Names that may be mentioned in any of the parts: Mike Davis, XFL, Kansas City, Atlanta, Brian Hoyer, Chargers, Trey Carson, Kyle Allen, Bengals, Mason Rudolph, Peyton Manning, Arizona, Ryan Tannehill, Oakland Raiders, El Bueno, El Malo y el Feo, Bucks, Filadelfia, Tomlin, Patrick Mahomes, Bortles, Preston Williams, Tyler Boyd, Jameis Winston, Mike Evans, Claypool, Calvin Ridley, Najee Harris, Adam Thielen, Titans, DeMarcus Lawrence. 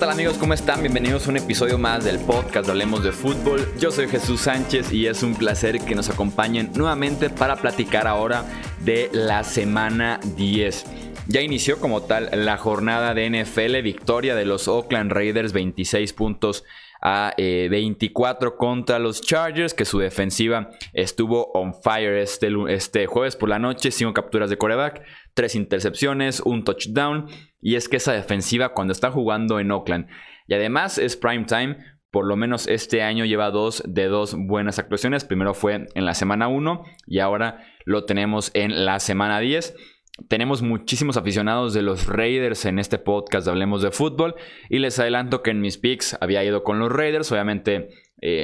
tal amigos? ¿Cómo están? Bienvenidos a un episodio más del podcast de Hablemos de Fútbol. Yo soy Jesús Sánchez y es un placer que nos acompañen nuevamente para platicar ahora de la semana 10. Ya inició como tal la jornada de NFL, victoria de los Oakland Raiders 26 puntos a 24 contra los Chargers, que su defensiva estuvo on fire este jueves por la noche. 5 capturas de quarterback, 3 intercepciones, un touchdown. Y es que esa defensiva cuando está jugando en Oakland, y además es prime time, por lo menos este año lleva 2 de 2 buenas actuaciones. Primero fue en la semana 1 y ahora lo tenemos en la semana 10. Tenemos muchísimos aficionados de los Raiders en este podcast de Hablemos de Fútbol. Y les adelanto que en mis picks había ido con los Raiders. Obviamente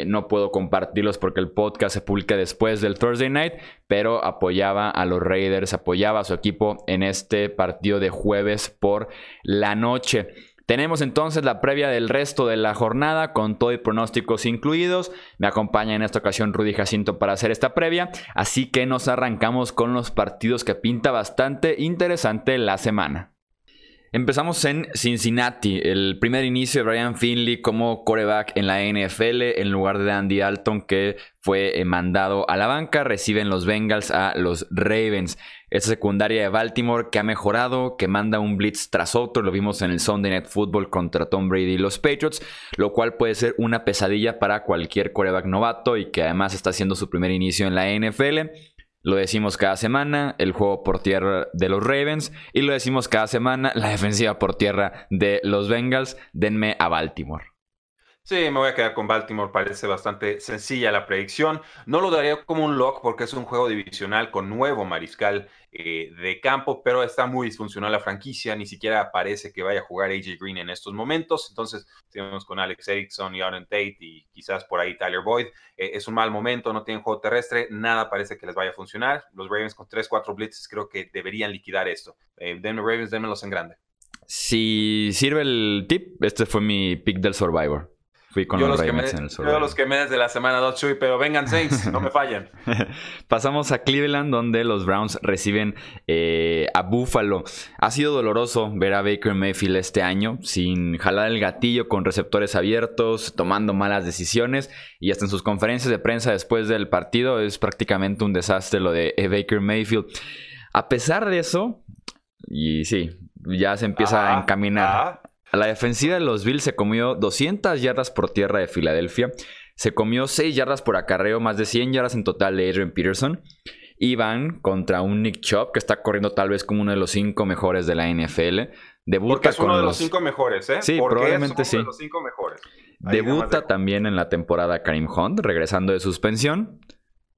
no puedo compartirlos porque el podcast se publica después del Thursday Night. Pero apoyaba a los Raiders, apoyaba a su equipo en este partido de jueves por la noche. Tenemos entonces la previa del resto de la jornada con todo y pronósticos incluidos. Me acompaña en esta ocasión Rudy Jacinto para hacer esta previa. Así que nos arrancamos con los partidos que pinta bastante interesante la semana. Empezamos en Cincinnati, el primer inicio de Brian Finley como quarterback en la NFL en lugar de Andy Dalton, que fue mandado a la banca. Reciben los Bengals a los Ravens. Esta secundaria de Baltimore que ha mejorado, que manda un blitz tras otro, lo vimos en el Sunday Night Football contra Tom Brady y los Patriots, lo cual puede ser una pesadilla para cualquier quarterback novato y que además está haciendo su primer inicio en la NFL. Lo decimos cada semana, el juego por tierra de los Ravens. Y lo decimos cada semana, la defensiva por tierra de los Bengals. Denme a Baltimore. Sí, me voy a quedar con Baltimore. Parece bastante sencilla la predicción. No lo daría como un lock porque es un juego divisional con nuevo mariscal de campo, pero está muy disfuncional la franquicia. Ni siquiera parece que vaya a jugar AJ Green en estos momentos. Entonces, tenemos con Alex Erickson y Aaron Tate y quizás por ahí Tyler Boyd. Es un mal momento, no tienen juego terrestre. Nada parece que les vaya a funcionar. Los Ravens con 3-4 blitzes creo que deberían liquidar esto. Denme Ravens, démelos en grande. Si sirve el tip, este fue mi pick del Survivor. Con yo los Ravens en el sur. Yo los quemé desde la semana 2, Chuy, pero vengan Saints, no me fallen. Pasamos a Cleveland, donde los Browns reciben a Buffalo. Ha sido doloroso ver a Baker Mayfield este año, sin jalar el gatillo, con receptores abiertos, tomando malas decisiones, y hasta en sus conferencias de prensa después del partido es prácticamente un desastre lo de Baker Mayfield. A pesar de eso, y sí, ya se empieza a encaminar. La defensiva de los Bills se comió 200 yardas por tierra de Filadelfia. Se comió 6 yardas por acarreo, más de 100 yardas en total de Adrian Peterson. Y van contra un Nick Chubb que está corriendo tal vez como uno de los 5 mejores de la NFL. Debuta porque es uno con de los 5 mejores, ¿eh? Sí, probablemente sí. Uno de los 5 mejores. Ahí debuta de también en la temporada Kareem Hunt, regresando de suspensión.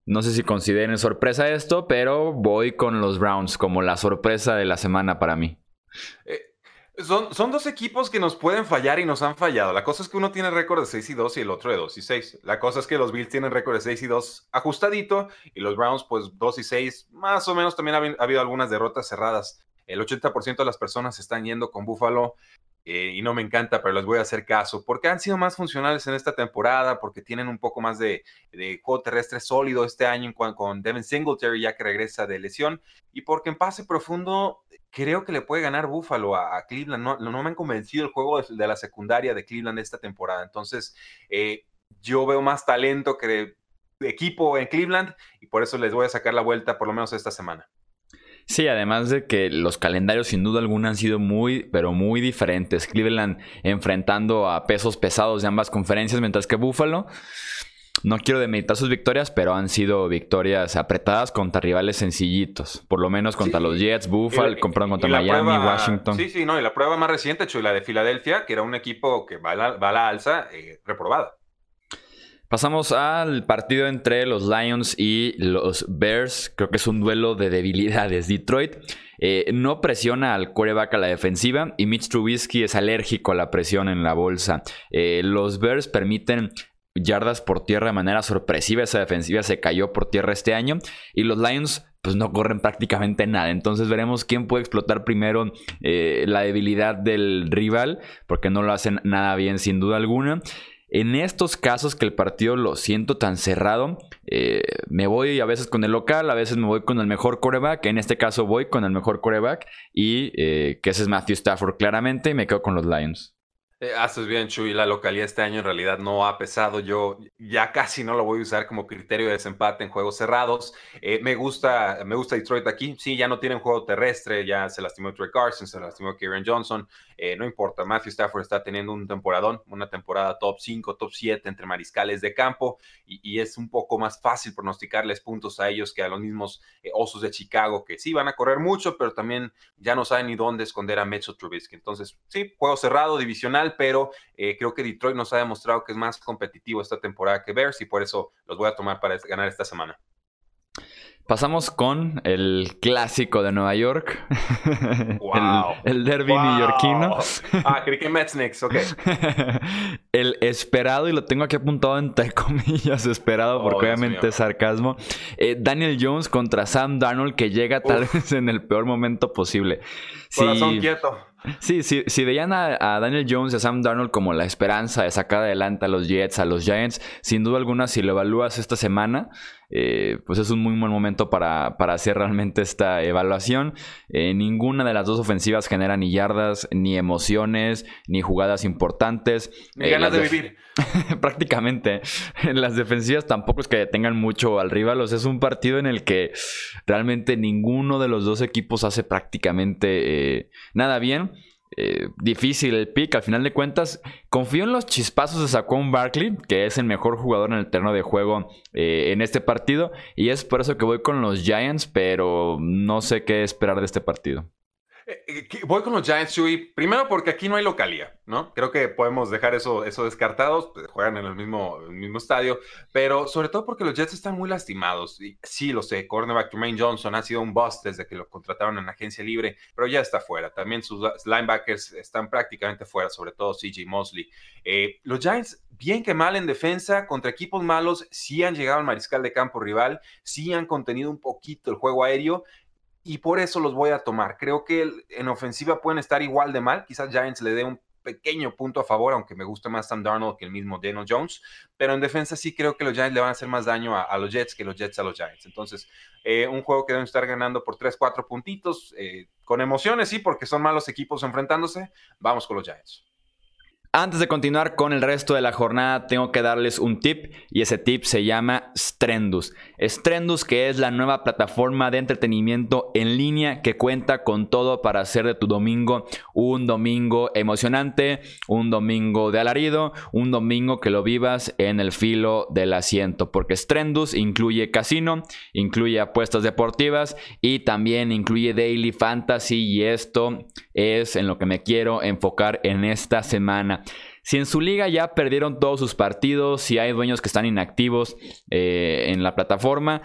No sé si consideren sorpresa esto, pero voy con los Browns como la sorpresa de la semana para mí. Son dos equipos que nos pueden fallar y nos han fallado. La cosa es que uno tiene récord de 6-2 y el otro de 2-6. La cosa es que los Bills tienen récord de 6-2 ajustadito y los Browns pues 2-6. Más o menos también ha habido algunas derrotas cerradas. El 80% de las personas están yendo con Buffalo y no me encanta, pero les voy a hacer caso. Porque han sido más funcionales en esta temporada, porque tienen un poco más de juego terrestre sólido este año con Devin Singletary ya que regresa de lesión. Y porque en pase profundo creo que le puede ganar Buffalo a Cleveland. No me han convencido el juego de la secundaria de Cleveland esta temporada. Entonces, yo veo más talento que equipo en Cleveland y por eso les voy a sacar la vuelta por lo menos esta semana. Sí, además de que los calendarios sin duda alguna han sido muy, pero muy diferentes. Cleveland enfrentando a pesos pesados de ambas conferencias, mientras que Buffalo... No quiero demeritar sus victorias, pero han sido victorias apretadas contra rivales sencillitos. Por lo menos contra los Jets, Buffalo, compraron contra Miami, prueba, Washington. Sí, no, y la prueba más reciente, Chuy, la de Filadelfia, que era un equipo que va a la alza, reprobada. Pasamos al partido entre los Lions y los Bears. Creo que es un duelo de debilidades. Detroit no presiona al quarterback a la defensiva y Mitch Trubisky es alérgico a la presión en la bolsa. Los Bears permiten yardas por tierra de manera sorpresiva. Esa defensiva se cayó por tierra este año y los Lions pues no corren prácticamente nada. Entonces veremos quién puede explotar primero la debilidad del rival, porque no lo hacen nada bien sin duda alguna. En estos casos que el partido lo siento tan cerrado, me voy a veces con el local, a veces me voy con el mejor quarterback. En este caso voy con el mejor quarterback y que ese es Matthew Stafford claramente, y me quedo con los Lions. Haces bien, Chuy. La localía este año en realidad no ha pesado. Yo ya casi no lo voy a usar como criterio de desempate en juegos cerrados. Me gusta Detroit aquí. Sí, ya no tienen juego terrestre. Ya se lastimó Trey Carson, se lastimó Kieran Johnson. No importa. Matthew Stafford está teniendo un temporadón, una temporada top 5, top 7 entre mariscales de campo. Y es un poco más fácil pronosticarles puntos a ellos que a los mismos Osos de Chicago, que sí van a correr mucho, pero también ya no saben ni dónde esconder a Mitch Trubisky. Entonces, sí, juego cerrado, divisional, pero creo que Detroit nos ha demostrado que es más competitivo esta temporada que Bears y por eso los voy a tomar para ganar esta semana. Pasamos con el clásico de Nueva York. Wow. El derbi neoyorquino. Ah, creí que Mets Knicks, ok. El esperado, y lo tengo aquí apuntado entre comillas esperado, porque obviamente es sarcasmo. Daniel Jones contra Sam Darnold, que llega tal vez en el peor momento posible. Corazón quieto. Sí, veían a Daniel Jones y a Sam Darnold como la esperanza de sacar adelante a los Jets, a los Giants, sin duda alguna, si lo evalúas esta semana, pues es un muy buen momento para hacer realmente esta evaluación. Ninguna de las dos ofensivas genera ni yardas, ni emociones, ni jugadas importantes. Ni ganas de vivir. Prácticamente. Las defensivas tampoco es que detengan mucho al rival. O sea, es un partido en el que realmente ninguno de los dos equipos hace prácticamente nada bien. Difícil el pick, al final de cuentas confío en los chispazos de Saquon Barkley, que es el mejor jugador en el terreno de juego en este partido, y es por eso que voy con los Giants, pero no sé qué esperar de este partido. Voy con los Giants, Chuy, primero porque aquí no hay localía, ¿no? Creo que podemos dejar eso descartados, pues juegan en el mismo estadio, pero sobre todo porque los Jets están muy lastimados, y sí lo sé, cornerback Jermaine Johnson ha sido un bust desde que lo contrataron en la agencia libre, pero ya está fuera, también sus linebackers están prácticamente fuera, sobre todo CJ Mosley. Los Giants, bien que mal en defensa, contra equipos malos, sí han llegado al mariscal de campo rival, sí han contenido un poquito el juego aéreo, y por eso los voy a tomar. Creo que en ofensiva pueden estar igual de mal. Quizás Giants le dé un pequeño punto a favor, aunque me gusta más Sam Darnold que el mismo Daniel Jones. Pero en defensa sí creo que los Giants le van a hacer más daño a los Jets que los Jets a los Giants. Entonces, un juego que deben estar ganando por 3, 4 puntitos. Con emociones, sí, porque son malos equipos enfrentándose. Vamos con los Giants. Antes de continuar con el resto de la jornada, tengo que darles un tip, y ese tip se llama Strendus. Strendus, que es la nueva plataforma de entretenimiento en línea que cuenta con todo para hacer de tu domingo un domingo emocionante, un domingo de alarido, un domingo que lo vivas en el filo del asiento, porque Strendus incluye casino, incluye apuestas deportivas y también incluye Daily Fantasy, y esto es en lo que me quiero enfocar en esta semana. Si en su liga ya perdieron todos sus partidos, si hay dueños que están inactivos en la plataforma,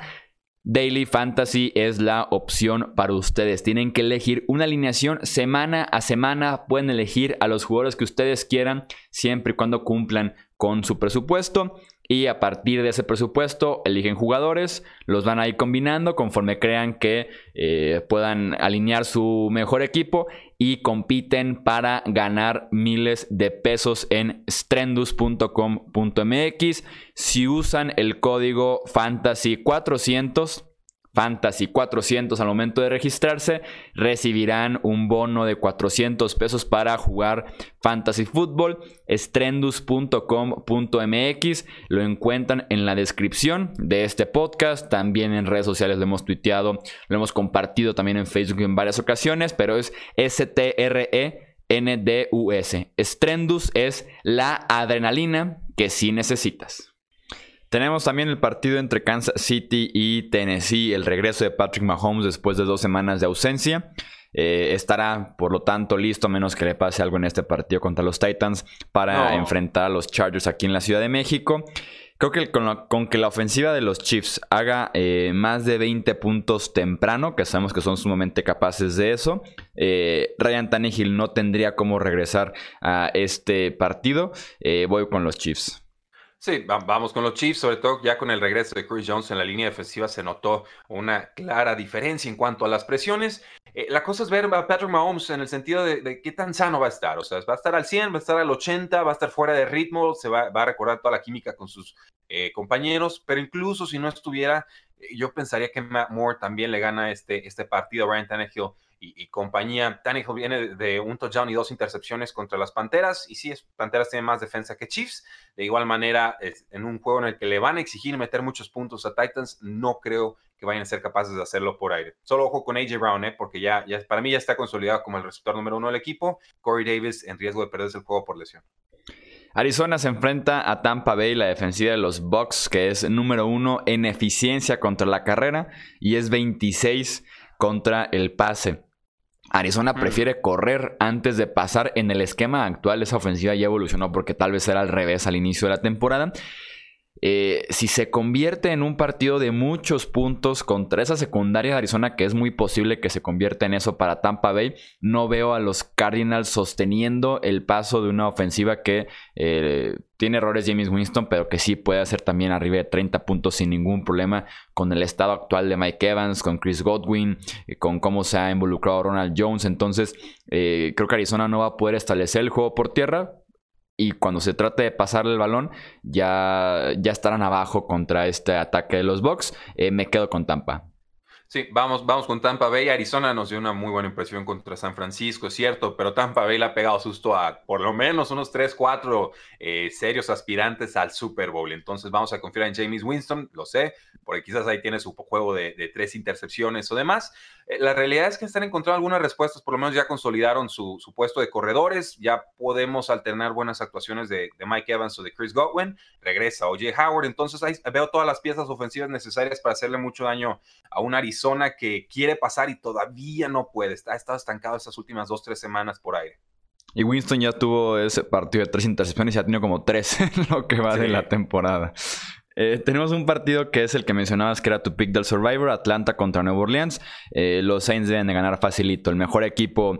Daily Fantasy es la opción para ustedes. Tienen que elegir una alineación semana a semana. Pueden elegir a los jugadores que ustedes quieran, siempre y cuando cumplan con su presupuesto. Y a partir de ese presupuesto eligen jugadores, los van a ir combinando conforme crean que puedan alinear su mejor equipo, y compiten para ganar miles de pesos en strendus.com.mx. Si usan el código Fantasy 400 al momento de registrarse, recibirán un bono de 400 pesos para jugar Fantasy Football. Strendus.com.mx, lo encuentran en la descripción de este podcast, también en redes sociales lo hemos tuiteado, lo hemos compartido también en Facebook en varias ocasiones, pero es STRENDUS. Strendus es la adrenalina que sí necesitas. Tenemos también el partido entre Kansas City y Tennessee, el regreso de Patrick Mahomes después de 2 semanas de ausencia. Estará, por lo tanto, listo, a menos que le pase algo en este partido contra los Titans, para enfrentar a los Chargers aquí en la Ciudad de México. Creo que con que la ofensiva de los Chiefs haga más de 20 puntos temprano, que sabemos que son sumamente capaces de eso, Ryan Tannehill no tendría cómo regresar a este partido. Voy con los Chiefs. Sí, vamos con los Chiefs, sobre todo ya con el regreso de Chris Jones en la línea defensiva se notó una clara diferencia en cuanto a las presiones. La cosa es ver a Patrick Mahomes en el sentido de qué tan sano va a estar, o sea, va a estar al 100, va a estar al 80, va a estar fuera de ritmo, va a recordar toda la química con sus compañeros, pero incluso si no estuviera, yo pensaría que Matt Moore también le gana este partido a Ryan Tannehill y compañía. Tannehill viene de un touchdown y 2 intercepciones contra las Panteras, y sí, Panteras tiene más defensa que Chiefs. De igual manera, en un juego en el que le van a exigir meter muchos puntos a Titans, no creo que vayan a ser capaces de hacerlo por aire. Solo ojo con A.J. Brown, porque ya para mí ya está consolidado como el receptor número 1 del equipo. Corey Davis en riesgo de perderse el juego por lesión. Arizona se enfrenta a Tampa Bay, la defensiva de los Bucks, que es número 1 en eficiencia contra la carrera y es 26 contra el pase. Arizona prefiere correr antes de pasar. En el esquema actual, esa ofensiva ya evolucionó porque tal vez era al revés al inicio de la temporada. Si se convierte en un partido de muchos puntos contra esa secundaria de Arizona, que es muy posible que se convierta en eso para Tampa Bay, no veo a los Cardinals sosteniendo el paso de una ofensiva que tiene errores Jameis Winston, pero que sí puede hacer también arriba de 30 puntos sin ningún problema con el estado actual de Mike Evans, con Chris Godwin, con cómo se ha involucrado Ronald Jones. Entonces creo que Arizona no va a poder establecer el juego por tierra, y cuando se trate de pasarle el balón, ya estarán abajo contra este ataque de los Bucks. Me quedo con Tampa. Sí, vamos con Tampa Bay. Arizona nos dio una muy buena impresión contra San Francisco, es cierto, pero Tampa Bay le ha pegado susto a por lo menos unos 3-4 serios aspirantes al Super Bowl. Entonces vamos a confiar en Jameis Winston, lo sé, porque quizás ahí tiene su juego de 3 intercepciones o demás. La realidad es que están encontrando algunas respuestas, por lo menos ya consolidaron su puesto de corredores, ya podemos alternar buenas actuaciones de Mike Evans o de Chris Godwin, regresa O.J. Howard, entonces ahí veo todas las piezas ofensivas necesarias para hacerle mucho daño a un Arizona que quiere pasar y todavía no puede, ha estado estancado estas últimas 2-3 semanas por aire. Y Winston ya tuvo ese partido de 3 intercepciones y ha tenido como 3 en lo que va de la temporada. Tenemos un partido que es el que mencionabas, que era tu pick del Survivor, Atlanta contra Nueva Orleans. Los Saints deben de ganar facilito. El mejor equipo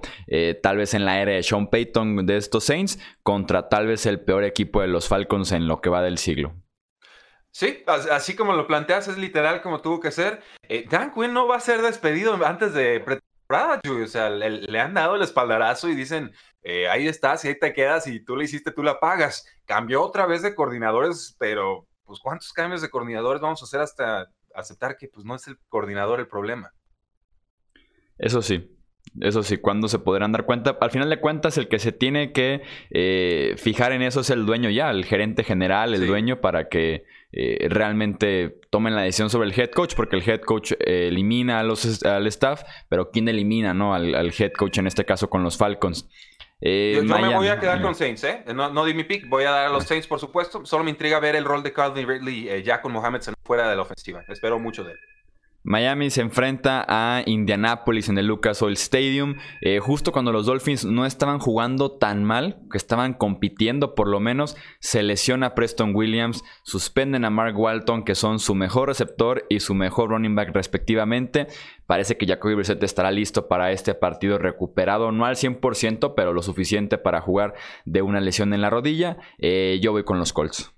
tal vez en la era de Sean Payton de estos Saints contra tal vez el peor equipo de los Falcons en lo que va del siglo. Sí, así como lo planteas, es literal como tuvo que ser. Dan Quinn no va a ser despedido antes de pretemporada, Julio. O sea, le han dado el espaldarazo y dicen... ahí estás y ahí te quedas y tú la hiciste, tú la pagas. Cambió otra vez de coordinadores, pero pues ¿cuántos cambios de coordinadores vamos a hacer hasta aceptar que pues no es el coordinador el problema? Eso sí, ¿cuándo se podrán dar cuenta? Al final de cuentas, el que se tiene que fijar en eso es el dueño ya, el gerente general, el dueño, para que realmente tomen la decisión sobre el head coach, porque el head coach elimina al staff, pero ¿quién elimina, no? Al head coach, en este caso con los Falcons. Yo me voy a quedar con Saints, no di mi pick, voy a dar a los Saints, por supuesto. Solo me intriga ver el rol de Calvin Ridley ya con Mohamed fuera de la ofensiva. Espero mucho de él. Miami se enfrenta a Indianapolis en el Lucas Oil Stadium, justo cuando los Dolphins no estaban jugando tan mal, que estaban compitiendo por lo menos. Se lesiona Preston Williams, suspenden a Mark Walton, que son su mejor receptor y su mejor running back respectivamente. Parece que Jacoby Brissett estará listo para este partido, recuperado, no al 100%, pero lo suficiente para jugar de una lesión en la rodilla. Yo voy con los Colts.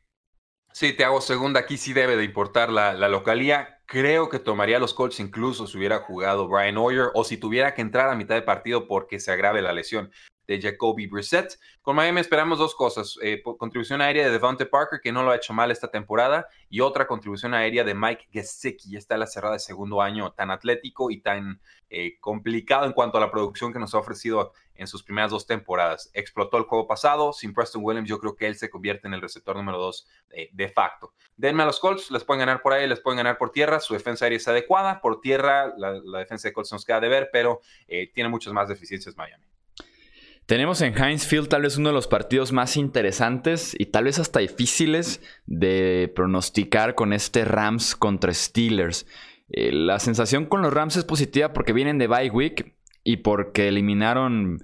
Sí, te hago segunda, aquí sí debe de importar la localía. Creo que tomaría a los Colts incluso si hubiera jugado Brian Hoyer o si tuviera que entrar a mitad de partido porque se agrave la lesión de Jacoby Brissett. Con Miami esperamos 2 cosas. Contribución aérea de Devontae Parker, que no lo ha hecho mal esta temporada, y otra contribución aérea de Mike Gesicki. Ya está la cerrada de segundo año, tan atlético y tan complicado en cuanto a la producción que nos ha ofrecido en sus primeras 2 temporadas. Explotó el juego pasado. Sin Preston Williams, yo creo que él se convierte en el receptor número 2 de facto. Denme a los Colts, les pueden ganar por ahí, les pueden ganar por tierra. Su defensa aérea es adecuada. Por tierra, la defensa de Colts nos queda de ver, pero tiene muchas más deficiencias Miami. Tenemos en Heinz Field tal vez uno de los partidos más interesantes y tal vez hasta difíciles de pronosticar, con este Rams contra Steelers. La sensación con los Rams es positiva porque vienen de bye week y porque eliminaron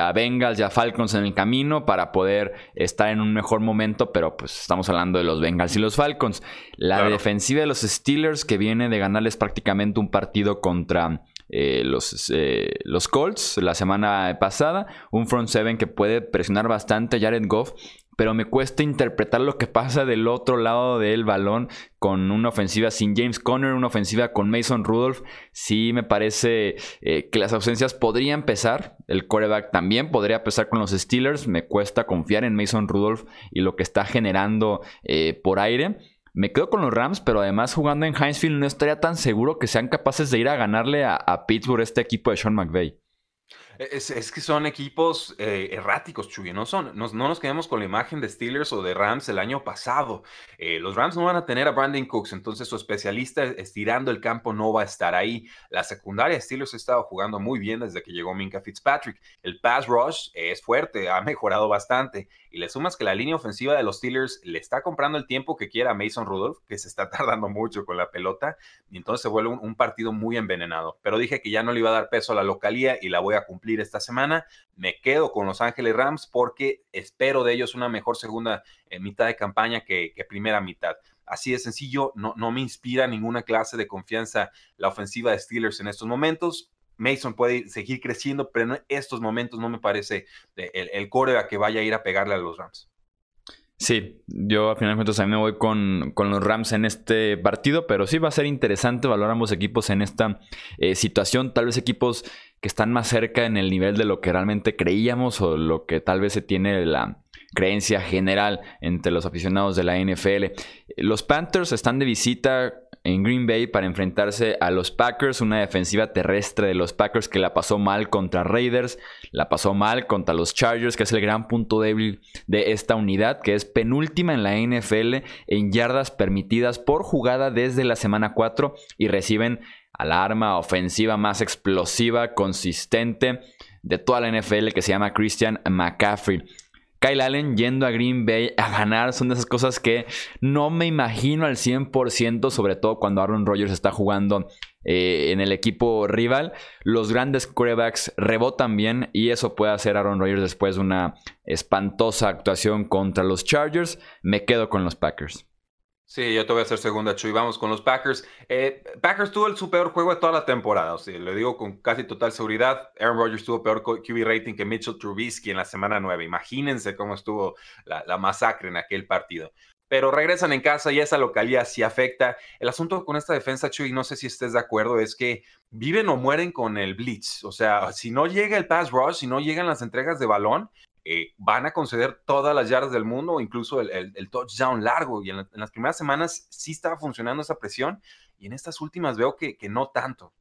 a Bengals y a Falcons en el camino para poder estar en un mejor momento, pero pues estamos hablando de los Bengals y los Falcons. La defensiva de los Steelers, que viene de ganarles prácticamente un partido contra... los Colts la semana pasada, un front seven que puede presionar bastante a Jared Goff, pero me cuesta interpretar lo que pasa del otro lado del balón con una ofensiva sin James Conner, una ofensiva con Mason Rudolph. Sí me parece que las ausencias podrían pesar, el quarterback también podría pesar con los Steelers. Me cuesta confiar en Mason Rudolph y lo que está generando por aire. Me quedo con los Rams, pero además jugando en Heinz Field no estaría tan seguro que sean capaces de ir a ganarle a Pittsburgh, este equipo de Sean McVay. Es que son equipos erráticos, Chuy. No nos quedemos con la imagen de Steelers o de Rams el año pasado. Los Rams no van a tener a Brandon Cooks, entonces su especialista estirando el campo no va a estar ahí. La secundaria de Steelers ha estado jugando muy bien desde que llegó Minkah Fitzpatrick. El pass rush es fuerte, ha mejorado bastante. Y le sumas que la línea ofensiva de los Steelers le está comprando el tiempo que quiera a Mason Rudolph, que se está tardando mucho con la pelota, y entonces se vuelve un partido muy envenenado. Pero dije que ya no le iba a dar peso a la localía y la voy a cumplir esta semana. Me quedo con Los Ángeles Rams porque espero de ellos una mejor segunda mitad de campaña que primera mitad. Así de sencillo, no me inspira ninguna clase de confianza la ofensiva de Steelers en estos momentos. Mason puede seguir creciendo, pero en estos momentos no me parece el quarterback que vaya a ir a pegarle a los Rams. Sí, yo a final de cuentas también me voy con los Rams en este partido, pero sí va a ser interesante valorar ambos equipos en esta situación. Tal vez equipos que están más cerca en el nivel de lo que realmente creíamos o lo que tal vez se tiene la creencia general entre los aficionados de la NFL. Los Panthers están de visita en Green Bay para enfrentarse a los Packers, una defensiva terrestre de los Packers que la pasó mal contra Raiders, la pasó mal contra los Chargers, que es el gran punto débil de esta unidad, que es penúltima en la NFL en yardas permitidas por jugada desde la semana 4, y reciben a la arma ofensiva más explosiva, consistente de toda la NFL, que se llama Christian McCaffrey. Kyle Allen yendo a Green Bay a ganar son de esas cosas que no me imagino al 100%, sobre todo cuando Aaron Rodgers está jugando en el equipo rival. Los grandes quarterbacks rebotan bien y eso puede hacer Aaron Rodgers después de una espantosa actuación contra los Chargers. Me quedo con los Packers. Sí, yo te voy a hacer segunda, Chuy. Vamos con los Packers. Packers tuvo su peor juego de toda la temporada. O sea, le digo con casi total seguridad, Aaron Rodgers tuvo peor QB rating que Mitchell Trubisky en la semana 9. Imagínense cómo estuvo la masacre en aquel partido. Pero regresan en casa y esa localía sí afecta. El asunto con esta defensa, Chuy, no sé si estés de acuerdo, es que viven o mueren con el blitz. O sea, si no llega el pass rush, si no llegan las entregas de balón, van a conceder todas las yardas del mundo, incluso el touchdown largo. Y en las primeras semanas sí estaba funcionando esa presión, y en estas últimas veo que no tanto.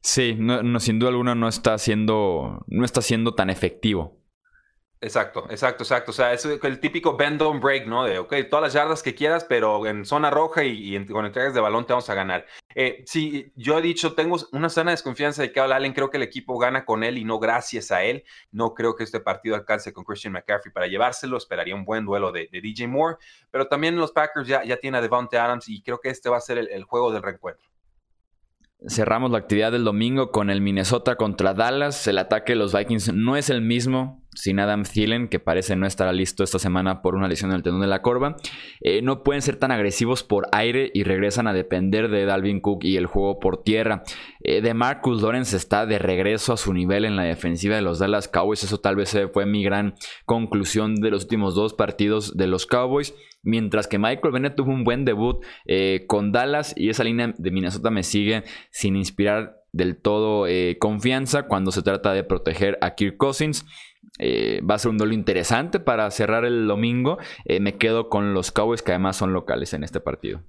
Sí, no, sin duda alguna no está siendo tan efectivo. Exacto. O sea, es el típico bend don't break, ¿no? De, ok, todas las yardas que quieras, pero en zona roja y con entregas de balón te vamos a ganar. Sí, yo he dicho, tengo una sana desconfianza de Kyle Allen. Creo que el equipo gana con él y no gracias a él. No creo que este partido alcance con Christian McCaffrey para llevárselo. Esperaría un buen duelo de DJ Moore. Pero también los Packers ya tienen a Devontae Adams y creo que este va a ser el juego del reencuentro. Cerramos la actividad del domingo con el Minnesota contra Dallas. El ataque de los Vikings no es el mismo sin Adam Thielen, que parece no estará listo esta semana por una lesión en el tendón de la corva. No pueden ser tan agresivos por aire y regresan a depender de Dalvin Cook y el juego por tierra. DeMarcus Lawrence está de regreso a su nivel en la defensiva de los Dallas Cowboys. Eso tal vez fue mi gran conclusión de los últimos dos partidos de los Cowboys. Mientras que Michael Bennett tuvo un buen debut con Dallas, y esa línea de Minnesota me sigue sin inspirar del todo confianza cuando se trata de proteger a Kirk Cousins. Va a ser un duelo interesante para cerrar el domingo. Me quedo con los Cowboys, que además son locales en este partido.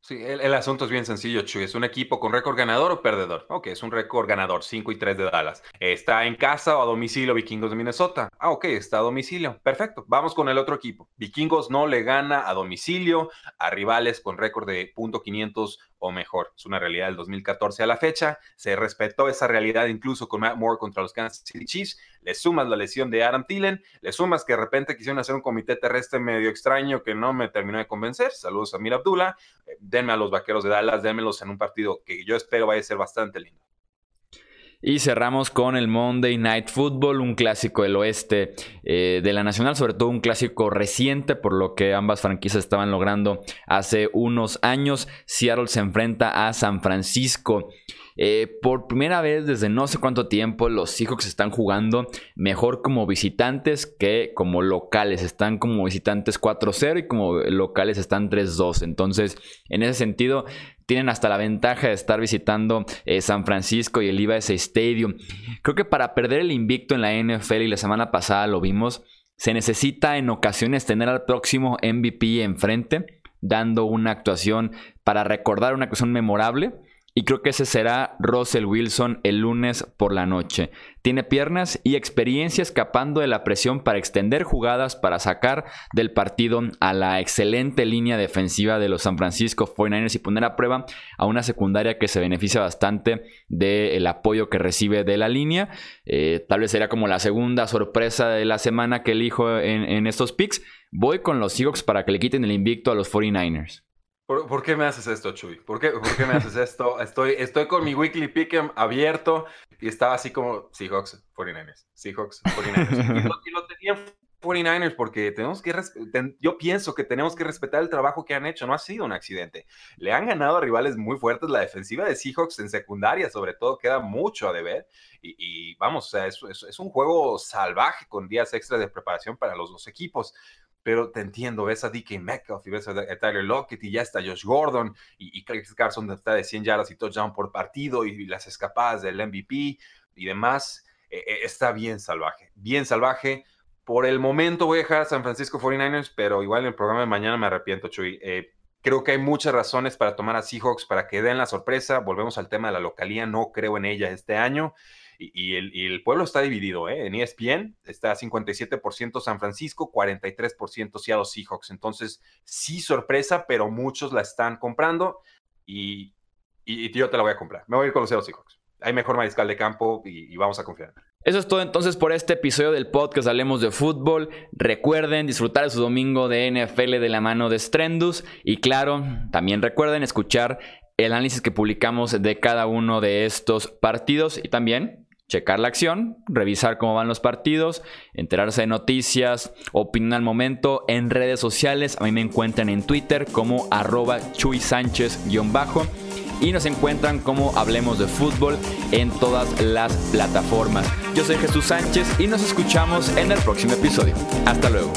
Sí, el asunto es bien sencillo, Chuy. ¿Es un equipo con récord ganador o perdedor? Ok, es un récord ganador, 5-3 de Dallas. ¿Está en casa o a domicilio Vikingos de Minnesota? Ah, ok, está a domicilio. Perfecto, vamos con el otro equipo. Vikingos no le gana a domicilio a rivales con récord de .500 o mejor. Es una realidad del 2014 a la fecha. Se respetó esa realidad incluso con Matt Moore contra los Kansas City Chiefs. Le sumas la lesión de Adam Thielen, le sumas que de repente quisieron hacer un comité terrestre medio extraño que no me terminó de convencer. Saludos a Amir Abdullah. Denme a los Vaqueros de Dallas, démelos en un partido que yo espero vaya a ser bastante lindo. Y cerramos con el Monday Night Football, un clásico del oeste de la Nacional, sobre todo un clásico reciente por lo que ambas franquicias estaban logrando hace unos años. Seattle se enfrenta a San Francisco. Por primera vez desde no sé cuánto tiempo los Seahawks están jugando mejor como visitantes que como locales. Están como visitantes 4-0 y como locales están 3-2. Entonces, en ese sentido, tienen hasta la ventaja de estar visitando San Francisco y el Levi's Stadium. Creo que para perder el invicto en la NFL, y la semana pasada lo vimos, se necesita en ocasiones tener al próximo MVP enfrente. dando una actuación para recordar, una actuación memorable. Y creo que ese será Russell Wilson el lunes por la noche. Tiene piernas y experiencia escapando de la presión para extender jugadas, para sacar del partido a la excelente línea defensiva de los San Francisco 49ers y poner a prueba a una secundaria que se beneficia bastante del apoyo que recibe de la línea. Tal vez será como la segunda sorpresa de la semana que elijo en estos picks. Voy con los Seahawks para que le quiten el invicto a los 49ers. ¿Por qué me haces esto, Chuy? ¿Por qué me haces esto? Estoy con mi weekly pick'em abierto y estaba así como Seahawks, 49ers, Seahawks, 49ers. Y lo tenía 49ers porque yo pienso que tenemos que respetar el trabajo que han hecho. No ha sido un accidente. Le han ganado a rivales muy fuertes. La defensiva de Seahawks en secundaria, sobre todo, queda mucho a deber. Y vamos, o sea, es un juego salvaje con días extras de preparación para los dos equipos. Pero te entiendo, ves a DK Metcalf y ves a Tyler Lockett y ya está Josh Gordon y Craig Carson está de 100 yardas y touchdown por partido y las escapadas del MVP y demás. Está bien salvaje, bien salvaje. Por el momento voy a dejar a San Francisco 49ers, pero igual en el programa de mañana me arrepiento, Chuy. Creo que hay muchas razones para tomar a Seahawks para que den la sorpresa. Volvemos al tema de la localía, no creo en ella este año. Y el pueblo está dividido, ¿eh? En ESPN está 57% San Francisco, 43% Seattle Seahawks. Entonces, sí, sorpresa, pero muchos la están comprando y yo te la voy a comprar. Me voy a ir con los Seattle Seahawks. Hay mejor mariscal de campo y vamos a confiar. Eso es todo entonces por este episodio del podcast Hablemos de Fútbol. Recuerden disfrutar de su domingo de NFL de la mano de Strendus. Y claro, también recuerden escuchar el análisis que publicamos de cada uno de estos partidos y también checar la acción, revisar cómo van los partidos, enterarse de noticias, opinar al momento en redes sociales. A mí me encuentran en Twitter como @chuysanchez_ y nos encuentran como Hablemos de Fútbol en todas las plataformas. Yo soy Jesús Sánchez y nos escuchamos en el próximo episodio. Hasta luego.